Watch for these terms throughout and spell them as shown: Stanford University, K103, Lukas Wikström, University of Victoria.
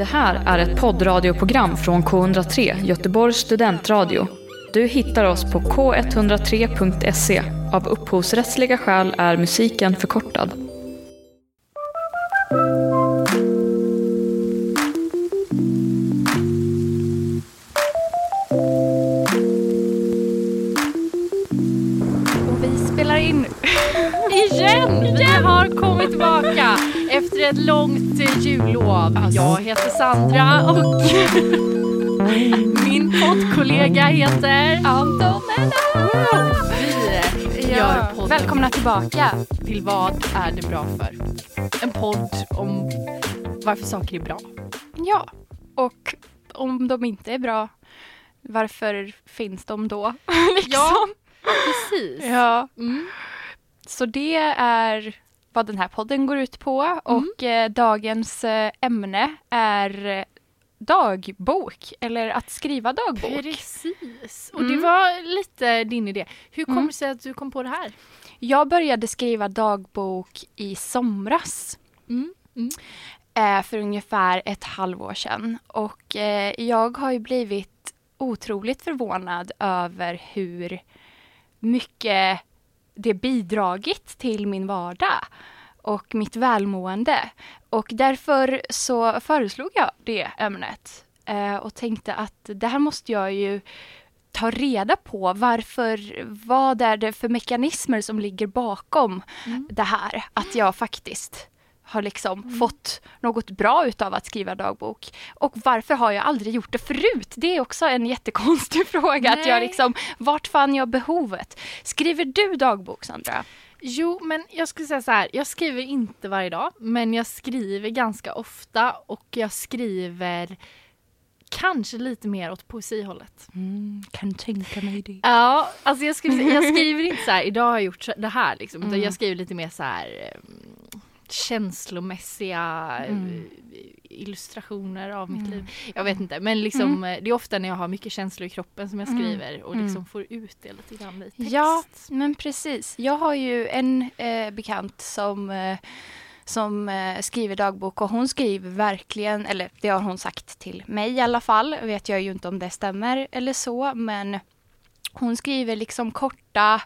Det här är ett poddradioprogram från K103, Göteborgs studentradio. Du hittar oss på k103.se. Av upphovsrättsliga skäl är musiken förkortad. Och vi spelar in igen! Vi har kommit tillbaka efter ett långt jullov. Jag heter Sandra och min poddkollega heter Anton. Ja. Välkomna tillbaka till Vad är det bra för? En podd om varför saker är bra. Ja, och om de inte är bra, varför finns de då? Ja, precis. Ja. Mm. Så det är vad den här podden går ut på. Och dagens ämne är dagbok, eller att skriva dagbok. Precis. Och det var lite din idé. Hur kom det sig att du kom på det här? Jag började skriva dagbok i somras. För ungefär ett halvår sedan. Och jag har ju blivit otroligt förvånad över hur mycket det bidragit till min vardag och mitt välmående. Och därför så föreslog jag det ämnet och tänkte att det här måste jag ju ta reda på. Vad är det för mekanismer som ligger bakom det här? Att jag faktiskt har liksom fått något bra utav att skriva dagbok. Och varför har jag aldrig gjort det förut? Det är också en jättekonstig fråga. Att jag liksom, vart fann jag behovet? Skriver du dagbok, Sandra? Jo, men jag skulle säga så här. Jag skriver inte varje dag, men jag skriver ganska ofta. Och jag skriver kanske lite mer åt poesihållet. Kan tänka mig det. Ja, alltså jag skriver inte så här. Idag har jag gjort det här liksom. Utan jag skriver lite mer så här känslomässiga illustrationer av mitt liv. Jag vet inte, men liksom, det är ofta när jag har mycket känslor i kroppen som jag skriver och liksom får ut det lite grann i text. Ja, men precis. Jag har ju en bekant som skriver dagbok, och hon skriver verkligen, eller det har hon sagt till mig i alla fall. Vet jag ju inte om det stämmer eller så, men hon skriver liksom korta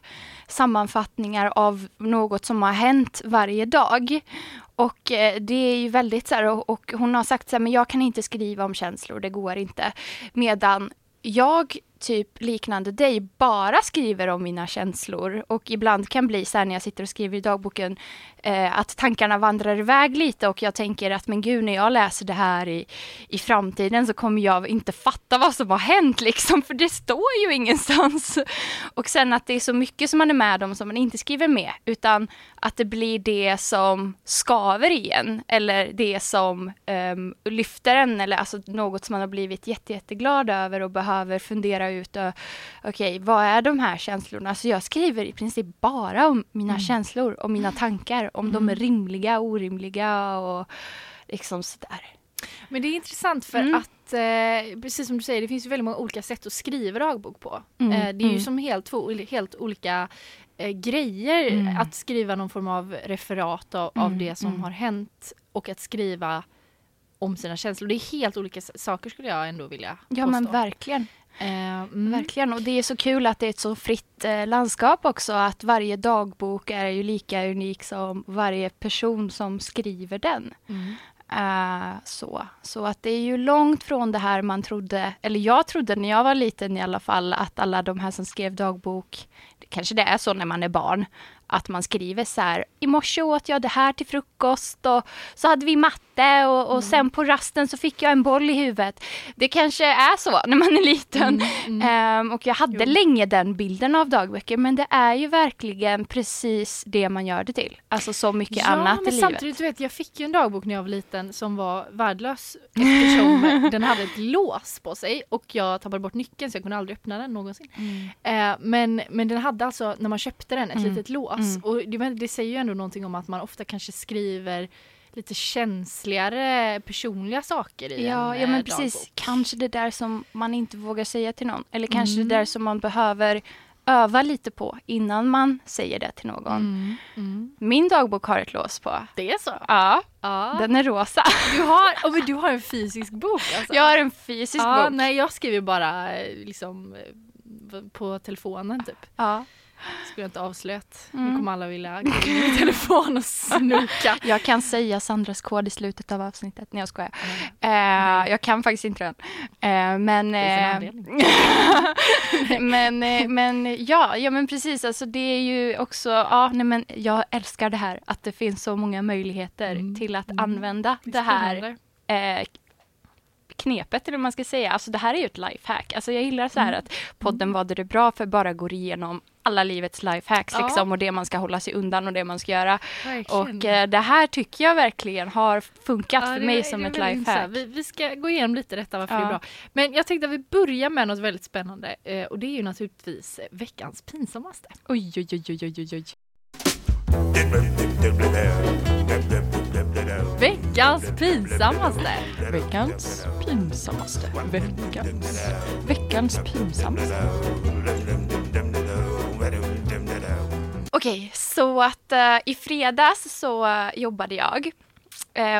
sammanfattningar av något som har hänt varje dag. Och det är ju väldigt så här, och hon har sagt så här, men jag kan inte skriva om känslor, det går inte. Medan jag typ liknande dig bara skriver om mina känslor, och ibland kan bli så här när jag sitter och skriver i dagboken att tankarna vandrar iväg lite, och jag tänker att men gud, när jag läser det här i framtiden så kommer jag inte fatta vad som har hänt liksom, för det står ju ingenstans. Och sen att det är så mycket som man är med om som man inte skriver med, utan att det blir det som skaver igen, eller det som lyfter en, eller alltså något som man har blivit jätteglad över och behöver fundera ut, okej, vad är de här känslorna? Så jag skriver i princip bara om mina känslor och mina tankar, om de är rimliga, orimliga och liksom sådär. Men det är intressant för att precis som du säger, det finns ju väldigt många olika sätt att skriva dagbok på. Det är ju som helt olika grejer, att skriva någon form av referat av det som har hänt, och att skriva om sina känslor. Det är helt olika saker, skulle jag ändå vilja påstå. Ja, men verkligen. Verkligen, och det är så kul att det är ett så fritt landskap också, att varje dagbok är ju lika unik som varje person som skriver den. Så att det är ju långt från det här man trodde, eller jag trodde när jag var liten i alla fall, att alla de här som skrev dagbok, kanske det är så när man är barn, att man skriver så här, i morse åt jag det här till frukost, och så hade vi matte, och sen på rasten så fick jag en boll i huvudet. Det kanske är så när man är liten. Och jag hade länge den bilden av dagböcker, men det är ju verkligen precis det man gör det till. Alltså så mycket annat i livet. Ja, men samtidigt, du vet, jag fick ju en dagbok när jag var liten som var värdelös, eftersom den hade ett lås på sig och jag tappade bort nyckeln, så jag kunde aldrig öppna den någonsin. Men den hade alltså, när man köpte den, ett litet lås. Och det säger ju ändå någonting om att man ofta kanske skriver lite känsligare, personliga saker i en men precis. Dagbok. Kanske det där som man inte vågar säga till någon. Eller kanske det där som man behöver öva lite på innan man säger det till någon. Mm. Mm. Min dagbok har ett lås på. Det är så? Ja, ja. Den är rosa. Du har en fysisk bok alltså. Jag har en fysisk bok. Nej, jag skriver bara liksom på telefonen typ. Ja. Skulle jag inte avslöjat. Nu kommer alla vilja gå i telefon och snuka. Jag kan säga Sandras kod i slutet av avsnittet. Nej, jag skojar. Jag kan faktiskt inte den. Men precis. Alltså, det är ju också... jag älskar det här. Att det finns så många möjligheter till att använda det här knepet, eller man ska säga. Alltså, det här är ju ett lifehack. Alltså, jag gillar så här att podden var det bra för bara går igenom alla livets lifehacks liksom, och det man ska hålla sig undan och det man ska göra. Verkligen. Och det här tycker jag verkligen har funkat för mig som ett lifehack. Vi ska gå igenom lite detta varför det är bra. Men jag tänkte att vi börjar med något väldigt spännande, och det är ju naturligtvis veckans pinsammaste. Oj. Veckans pinsammaste. Okej, så att i fredags så jobbade jag.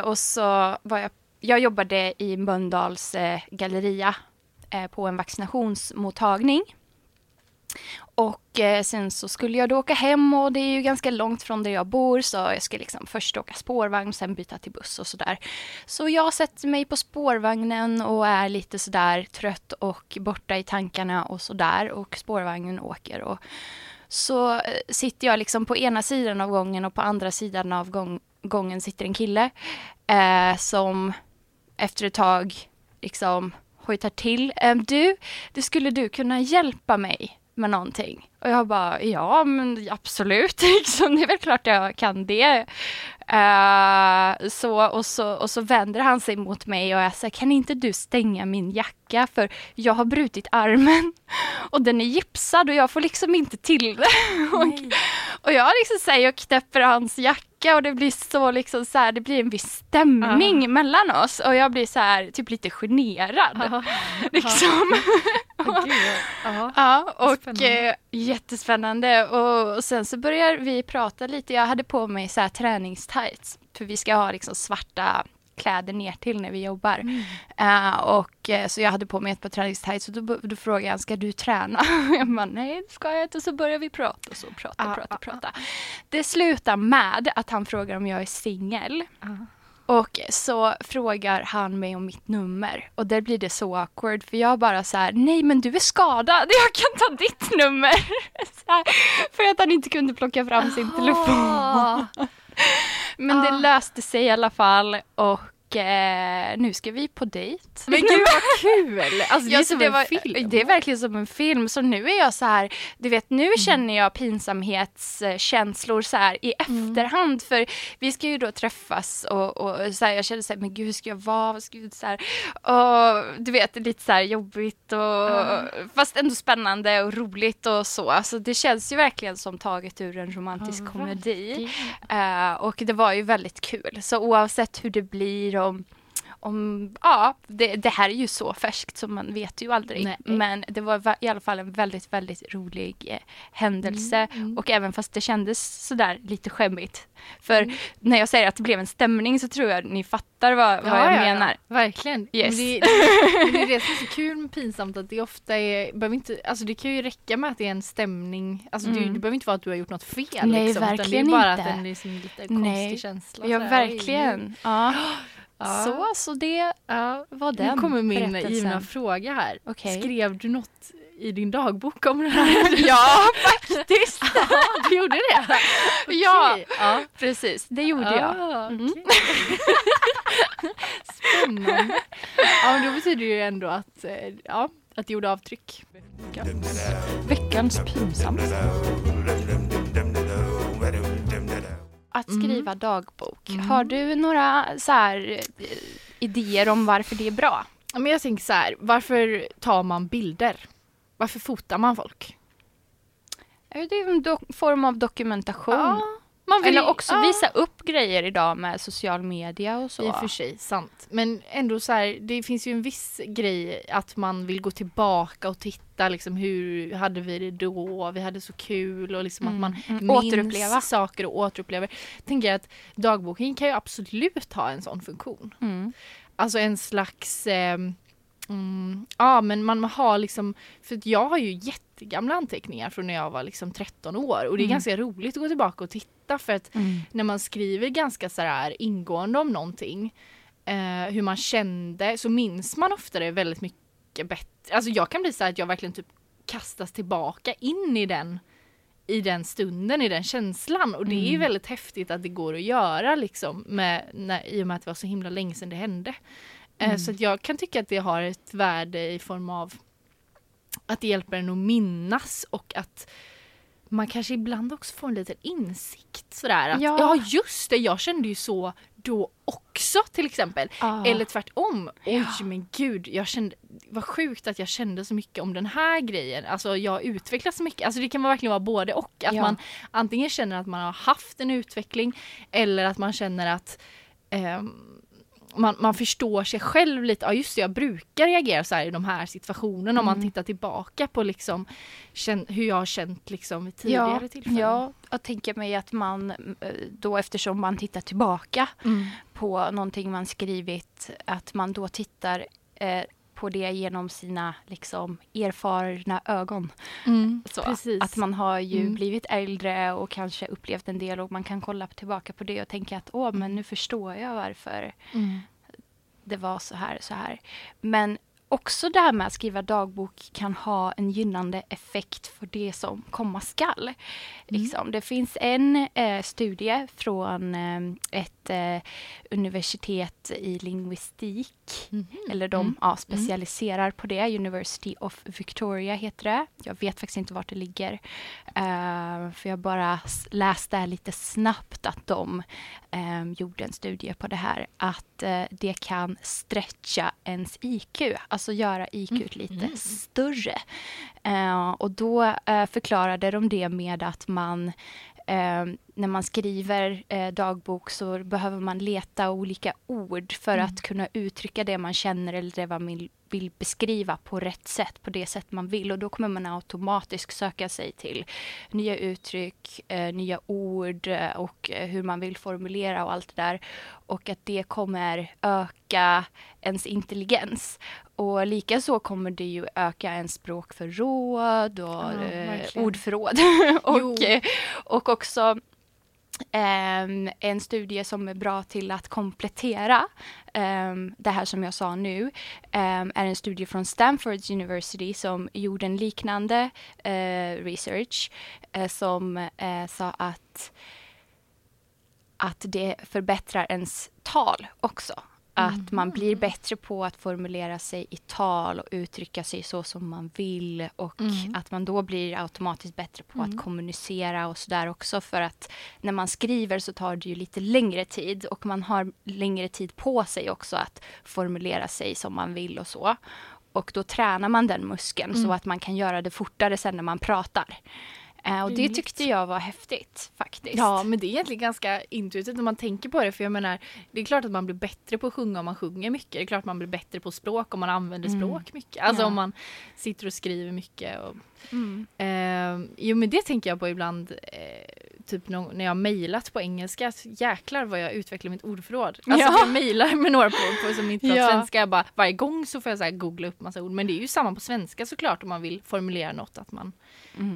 Och så var jag jobbade i Mölndals galleria på en vaccinationsmottagning. Och sen så skulle jag då åka hem, och det är ju ganska långt från där jag bor, så jag ska liksom först åka spårvagn, sen byta till buss och sådär. Så jag sätter mig på spårvagnen och är lite sådär trött och borta i tankarna och sådär, och spårvagnen åker, och så sitter jag liksom på ena sidan av gången, och på andra sidan av gången sitter en kille som efter ett tag liksom hojtar till. Du skulle du kunna hjälpa mig med någonting? Och jag bara, ja men absolut, liksom, det är väl klart jag kan det. Så vänder han sig mot mig och jag säger, kan inte du stänga min jacka, för jag har brutit armen och den är gipsad och jag får liksom inte till det. och jag liksom säger och knäpper hans jacka, och det blir så liksom så här, det blir en viss stämning mellan oss, och jag blir så här typ lite generad liksom. Ja, och jättespännande. Och sen så börjar vi prata lite. Jag hade på mig så här träningstights, för vi ska ha liksom svarta kläder ner till när vi jobbar. Så jag hade på mig ett par träningstights, och då frågade jag, ska du träna? Jag bara, nej det ska jag inte. Och så börjar vi prata och så prata. Det slutar med att han frågar om jag är singel. Och så frågar han mig om mitt nummer. Och där blir det så awkward. För jag bara så här, nej men du är skadad. Jag kan ta ditt nummer. Så här, för att han inte kunde plocka fram sin telefon. Men det löste sig i alla fall. Och nu ska vi på dejt. Men gud vad kul. Alltså, det är som en film. Det är verkligen som en film. Så nu är jag så här, du vet, nu känner jag pinsamhetskänslor så här i efterhand. För vi ska ju då träffas, och så här, jag känner så här, men gud, ska jag vara? Så här, och du vet, lite så här jobbigt och fast ändå spännande och roligt och så. Alltså, det känns ju verkligen som taget ur en romantisk komedi. Och det var ju väldigt kul. Så oavsett hur det blir, det här är ju så färskt så man vet ju aldrig. Nej. Men det var i alla fall en väldigt, väldigt rolig händelse. Och även fast det kändes sådär lite skämmigt. För när jag säger att det blev en stämning, så tror jag ni fattar vad jag menar. Ja, verkligen. Yes. Det är så kul men pinsamt att det ofta är... Behöver inte, alltså det kan ju räcka med att det är en stämning. Alltså det behöver inte vara att du har gjort något fel. Nej, liksom, verkligen inte. Det är bara inte. Att den är en lite konstig känsla. Ja, verkligen. Ja. Så det var den. Nu kommer min givna fråga här. Okay. Skrev du något i din dagbok om det här? Ja, faktiskt. Du gjorde det? Okay. Ja, precis. Det gjorde jag. Okay. Spännande. Ja, men då betyder det ju ändå att det gjorde avtryck. Veckans pinsammaste. Att skriva dagbok. Har du några så här, idéer om varför det är bra? Men jag tänker så här, varför tar man bilder? Varför fotar man folk? Det är en form av dokumentation. Ja, Man vill eller också visa upp grejer idag med social media och så. I och för sig, sant. Men ändå så här, det finns ju en viss grej att man vill gå tillbaka och titta liksom, hur hade vi det då? Vi hade så kul och liksom att man minns återuppleva saker och återupplever. Tänker jag att dagboken kan ju absolut ha en sån funktion. Mm. Alltså en slags... men man har liksom, för jag har ju jättegamla anteckningar från när jag var liksom 13 år och det är ganska roligt att gå tillbaka och titta för att när man skriver ganska så här ingående om någonting hur man kände så minns man ofta det väldigt mycket bättre. Alltså jag kan bli så här att jag verkligen typ kastas tillbaka in i den stunden, i den känslan och det är ju väldigt häftigt att det går att göra liksom med, i och med att det var så himla länge sedan det hände. Mm. Så att jag kan tycka att det har ett värde i form av att det hjälper en att minnas och att man kanske ibland också får en liten insikt sådär att ja just det, jag kände ju så då också till exempel eller tvärtom, oj men gud jag kände, vad sjukt att jag kände så mycket om den här grejen, alltså jag utvecklas så mycket, alltså det kan verkligen vara både och att man antingen känner att man har haft en utveckling eller att man känner att man förstår sig själv lite. Ja just det, jag brukar reagera så här i de här situationerna om man tittar tillbaka på liksom, hur jag har känt liksom, i tidigare tillfällen. Ja, jag tänker mig att man då eftersom man tittar tillbaka på någonting man skrivit att man då tittar på det genom sina liksom, erfarna ögon. Mm, så, precis. Att man har ju blivit äldre och kanske upplevt en del och man kan kolla tillbaka på det och tänka att åh, men nu förstår jag varför det var så här. Men också det här med att skriva dagbok kan ha en gynnande effekt för det som komma skall. Liksom. Det finns en studie från ett universitet i linguistik. Eller de specialiserar på det. University of Victoria heter det. Jag vet faktiskt inte vart det ligger. För jag bara läste lite snabbt att de gjorde en studie på det här. Att det kan stretcha ens IQ. Alltså göra IQ lite större. Och då förklarade de det med att man när man skriver dagbok så behöver man leta olika ord för att kunna uttrycka det man känner eller det man vill beskriva på rätt sätt, på det sätt man vill. Och då kommer man automatiskt söka sig till nya uttryck, nya ord och hur man vill formulera och allt det där. Och att det kommer öka ens intelligens. Och likaså kommer det ju öka ens språkförråd och ordförråd. och också en studie som är bra till att komplettera det här som jag sa nu är en studie från Stanford University som gjorde en liknande research som sa att det förbättrar ens tal också. Att man blir bättre på att formulera sig i tal och uttrycka sig så som man vill. Och att man då blir automatiskt bättre på att kommunicera och sådär också. För att när man skriver så tar det ju lite längre tid. Och man har längre tid på sig också att formulera sig som man vill och så. Och då tränar man den muskeln så att man kan göra det fortare sen när man pratar. Och det tyckte jag var häftigt faktiskt. Ja, men det är egentligen ganska intuitivt när man tänker på det. För jag menar, det är klart att man blir bättre på att sjunga om man sjunger mycket. Det är klart att man blir bättre på språk om man använder språk mycket. Alltså om man sitter och skriver mycket. Och, jo, men det tänker jag på ibland. Typ när jag har mejlat på engelska. Jäklar vad jag utvecklar mitt ordförråd. Alltså jag mejlar med några på som inte pratar svenska. Jag bara, varje gång så får jag så här googla upp massa ord. Men det är ju samma på svenska såklart om man vill formulera något.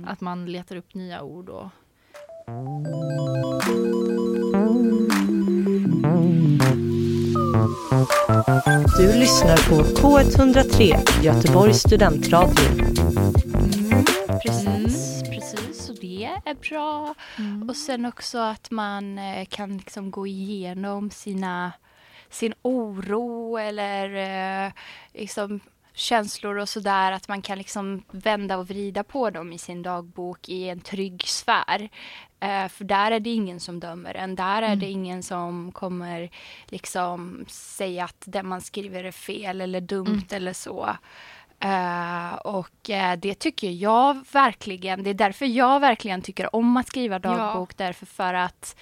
Att man letar upp nya ord. Och... Du lyssnar på K103, Göteborgs studentradio. Precis, och det är bra. Och sen också att man kan liksom gå igenom sin oro eller liksom... känslor och sådär, att man kan liksom vända och vrida på dem i sin dagbok i en trygg sfär. För där är det ingen som dömer en. Där är det ingen som kommer liksom säga att det man skriver är fel eller dumt eller så. Det tycker jag verkligen, det är därför jag verkligen tycker om att skriva dagbok, därför för att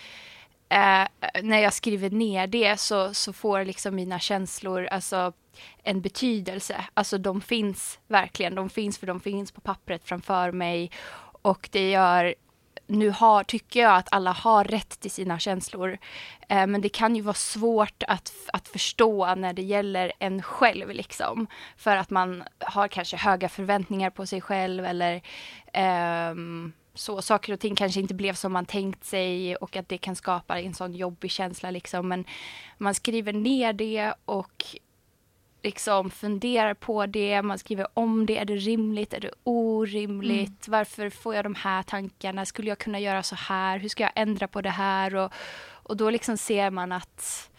när jag skriver ner det så får liksom mina känslor alltså en betydelse, alltså de finns verkligen, de finns på pappret framför mig, och det gör, tycker jag att alla har rätt till sina känslor, men det kan ju vara svårt att förstå när det gäller en själv liksom, för att man har kanske höga förväntningar på sig själv eller så saker och ting kanske inte blev som man tänkt sig, och att det kan skapa en sån jobbig känsla liksom, men man skriver ner det och liksom funderar på det, man skriver om det, är det rimligt, är det orimligt, varför får jag de här tankarna, skulle jag kunna göra så här, hur ska jag ändra på det här, och då liksom ser man att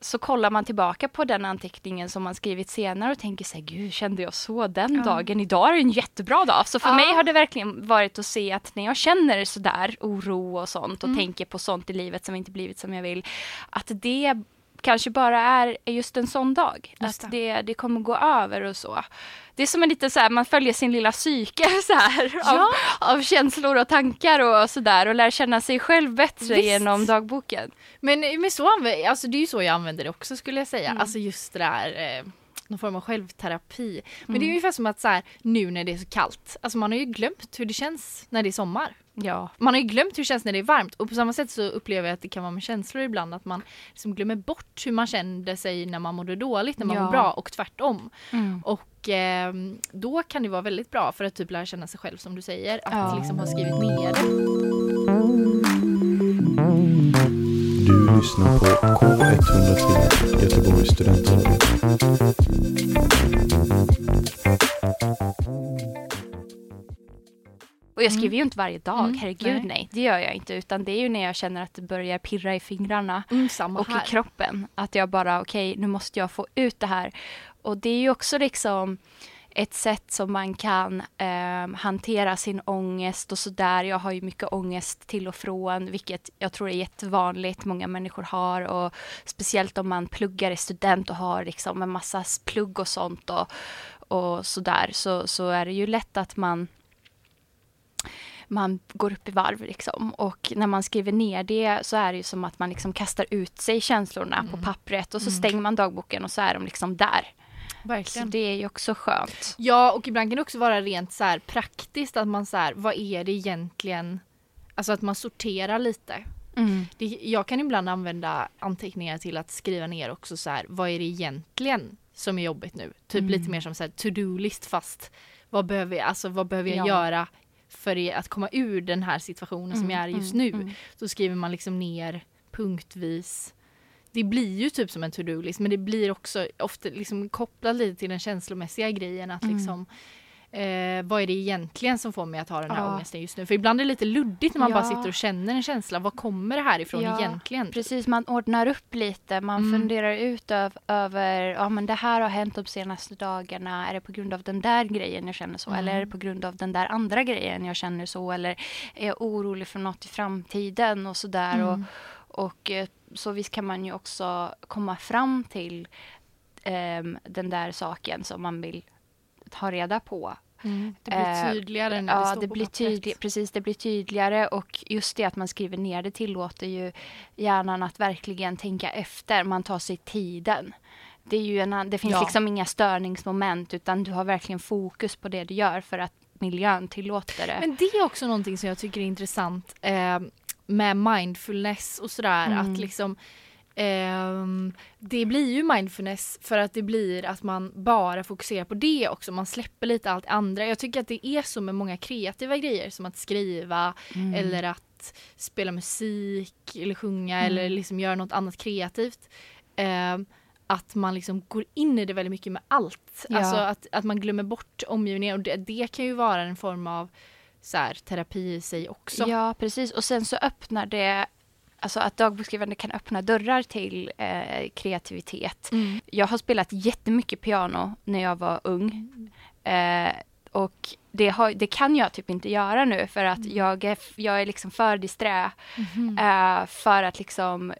så kollar man tillbaka på den anteckningen som man skrivit senare och tänker sig, gud, kände jag så den dagen, idag är det en jättebra dag. Så för mig har det verkligen varit att se att när jag känner sådär oro och sånt och tänker på sånt i livet som inte blivit som jag vill, att det kanske bara är just en sån dag. Just att det kommer gå över och så. Det är som en liten så här, man följer sin lilla psyke så här, av känslor och tankar och sådär, och lär känna sig själv bättre genom dagboken. Men så alltså det är ju så jag använder det också, skulle jag säga. Alltså just det där, någon form av självterapi. Men det är ju ungefär som att så här, nu när det är så kallt, alltså man har ju glömt hur det känns när det är sommar. Ja. Man har ju glömt hur det känns när det är varmt. Och på samma sätt så upplever jag att det kan vara med känslor ibland, att man liksom glömmer bort hur man kände sig när man mådde dåligt, när man mår bra, och tvärtom. Och då kan det vara väldigt bra för att typ lära känna sig själv, som du säger, att liksom ha skrivit ner det. Du lyssnar på K103 Göteborgs studenter. Och jag skriver ju inte varje dag, herregud nej, det gör jag inte. Utan det är ju när jag känner att det börjar pirra i fingrarna och i kroppen. Att jag bara, okej, nu måste jag få ut det här. Och det är ju också liksom ett sätt som man kan hantera sin ångest och sådär. Jag har ju mycket ångest till och från, vilket jag tror är jättevanligt. Många människor har, och speciellt om man pluggar, är student och har liksom en massa plugg och sånt och sådär. Så är det ju lätt att man går upp i varv liksom, och när man skriver ner det så är det ju som att man liksom kastar ut sig känslorna på pappret, och så stänger man dagboken och så är de liksom där. Verkligen. Så det är ju också skönt. Ja, och ibland kan det också vara rent så här praktiskt att man så här, vad är det egentligen, alltså att man sorterar lite. Jag kan ibland använda anteckningar till att skriva ner också så här, vad är det egentligen som är jobbigt nu? Typ lite mer som så här to-do-list, fast vad behöver jag göra för att komma ur den här situationen som jag är just nu. Så skriver man liksom ner punktvis. Det blir ju typ som en to-do-list, men det blir också ofta liksom kopplat lite till den känslomässiga grejen, att liksom vad är det egentligen som får mig att ha den här ångesten just nu? För ibland är det lite luddigt när man bara sitter och känner en känsla. Vad kommer det här ifrån egentligen? Precis, man ordnar upp lite. Man funderar ut över men det här har hänt de senaste dagarna. Är det på grund av den där grejen jag känner så? Eller är det på grund av den där andra grejen jag känner så? Eller är jag orolig för något i framtiden och sådär? Och så visst kan man ju också komma fram till den där saken som man vill ta reda på. Det blir tydligare när det står på pappret. Precis, det blir tydligare, och just det att man skriver ner det tillåter ju hjärnan att verkligen tänka efter. Man tar sig tiden. Det är ju det finns liksom inga störningsmoment, utan du har verkligen fokus på det du gör för att miljön tillåter det. Men det är också någonting som jag tycker är intressant med mindfulness och sådär, att liksom det blir ju mindfulness för att det blir att man bara fokuserar på det också. Man släpper lite allt andra. Jag tycker att det är så med många kreativa grejer, som att skriva eller att spela musik eller sjunga eller liksom göra något annat kreativt. Att man liksom går in i det väldigt mycket med allt. Ja. Alltså att man glömmer bort omgivningen, och det kan ju vara en form av så här, terapi i sig också. Ja, precis. Och sen så öppnar det, alltså att dagbokskrivande kan öppna dörrar till kreativitet. Jag har spelat jättemycket piano när jag var ung. Och det kan jag typ inte göra nu, för att jag är liksom för disträ för att liksom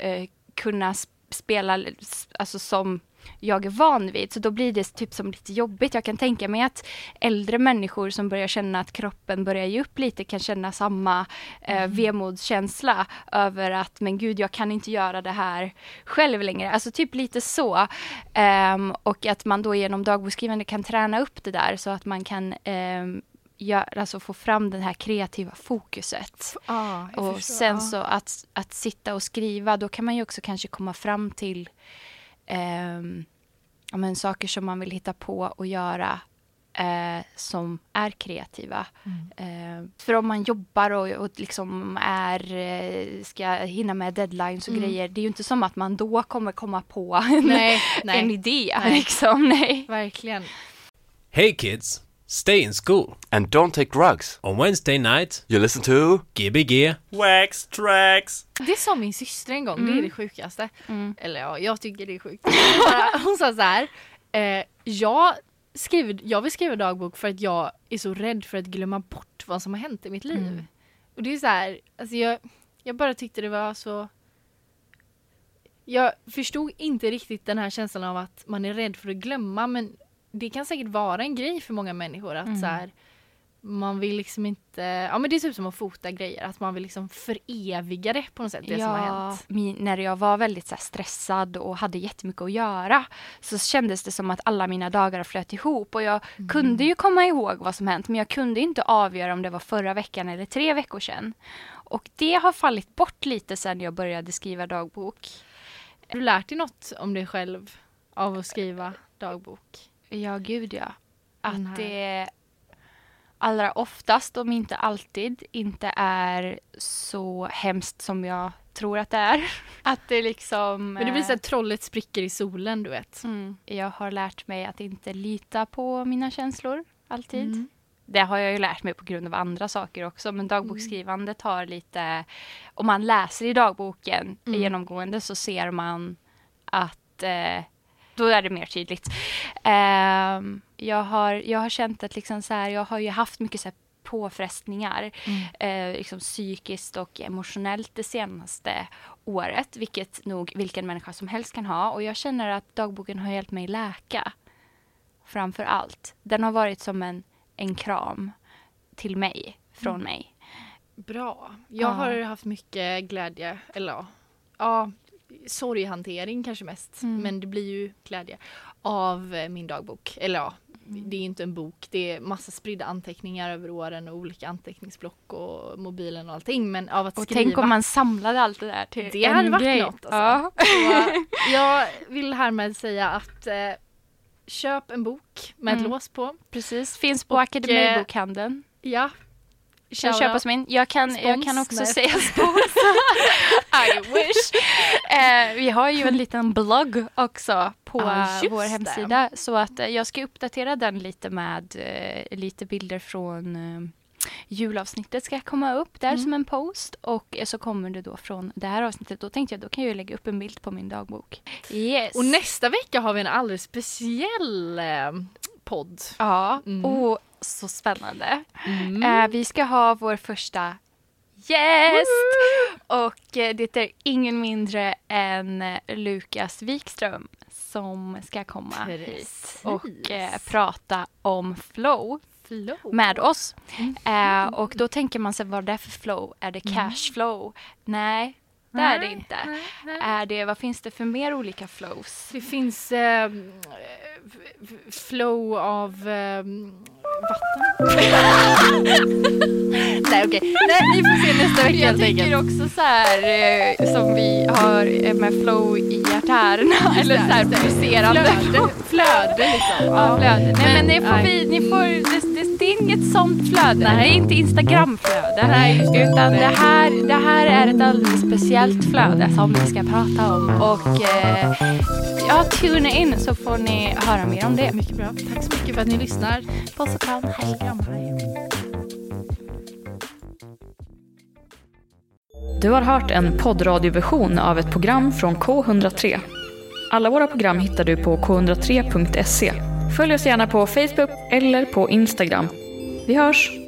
kunna spelar alltså som jag är van vid. Så då blir det typ som lite jobbigt. Jag kan tänka mig att äldre människor som börjar känna att kroppen börjar ge upp lite kan känna samma vemodskänsla över att men gud, jag kan inte göra det här själv längre. Alltså typ lite så. Och att man då genom dagbokskrivande kan träna upp det där så att man kan alltså få fram den här kreativa fokuset. Och förstår, sen så att sitta och skriva, då kan man ju också kanske komma fram till men saker som man vill hitta på och göra som är kreativa. För om man jobbar och liksom ska hinna med deadlines och grejer, det är ju inte som att man då kommer komma på en idé. Verkligen. Hey kids, stay in school and don't take drugs. On Wednesday night you listen to Gbg Wax Tracks. Det sa min syster en gång, det är det sjukaste. Eller ja, jag tycker det är sjukt. Hon sa så här: jag vill skriva dagbok för att jag är så rädd för att glömma bort vad som har hänt i mitt liv. Och det är så här, alltså jag bara tyckte det var så. Jag förstod inte riktigt den här känslan av att man är rädd för att glömma, men det kan säkert vara en grej för många människor att så här, man vill liksom inte... Ja, men det är typ som att fota grejer. Att man vill liksom föreviga det på något sätt, det som har hänt. När jag var väldigt så här stressad och hade jättemycket att göra, så kändes det som att alla mina dagar flöt ihop. Och jag kunde ju komma ihåg vad som hänt, men jag kunde inte avgöra om det var förra veckan eller 3 veckor sedan. Och det har fallit bort lite sedan jag började skriva dagbok. Har du lärt dig något om dig själv av att skriva dagbok? Ja, gud ja. Att det allra oftast, om inte alltid, inte är så hemskt som jag tror att det är. Att det liksom... Men det blir så att trollet spricker i solen, du vet. Jag har lärt mig att inte lita på mina känslor alltid. Det har jag ju lärt mig på grund av andra saker också. Men dagbokskrivandet har lite... Om man läser i dagboken genomgående så ser man att... Då är det mer tydligt. Jag har känt att liksom så här, jag har ju haft mycket så här påfrestningar liksom psykiskt och emotionellt det senaste året. Vilket nog vilken människa som helst kan ha. Och jag känner att dagboken har hjälpt mig läka. Framför allt. Den har varit som en kram till mig, från mig. Bra. Jag har haft mycket glädje. Eller ja. Sorghantering kanske mest, men det blir ju glädje av min dagbok. Eller ja, det är inte en bok, det är massa spridda anteckningar över åren och olika anteckningsblock och mobilen och allting, men av att och skriva. Och tänk om man samlade allt det där till det hade varit något alltså. Jag vill härmed säga att köp en bok med ett lås på. Precis, finns på Akademibokhandeln. Ja. Kan köpa som in. Jag kan också säga spons. I wish. Vi har ju en liten blogg också på vår hemsida. Så att jag ska uppdatera den lite med lite bilder från julavsnittet ska komma upp där som en post. Och så kommer det då från det här avsnittet. Då tänkte jag, då kan jag lägga upp en bild på min dagbok. Yes. Och nästa vecka har vi en alldeles speciell podd. Ja, och så spännande. Vi ska ha vår första gäst. Och det är ingen mindre än Lukas Wikström som ska komma hit och prata om flow med oss. Och då tänker man sig, vad det är för flow? Är det cash flow? Nej. Det är det inte. Nej. Är det, vad finns det för mer olika flows? Det finns flow av vatten. Nej, okej. Nej, ni får se nästa vecka. Jag tycker också så här som vi har med flow i artärerna. Eller så här pulserande. Flöde liksom. Ja, flöde. Nej, men det är inget sånt flöde. Det här är inte Instagramflöde. Nej, utan det här är ett alldeles speciellt flöde som vi ska prata om. Och tune in så får ni höra mer om det. Mycket bra. Tack så mycket för att ni lyssnar. Puss och kram. Du har hört en poddradioversion av ett program från K103. Alla våra program hittar du på k103.se. Följ oss gärna på Facebook eller på Instagram. Vi hörs!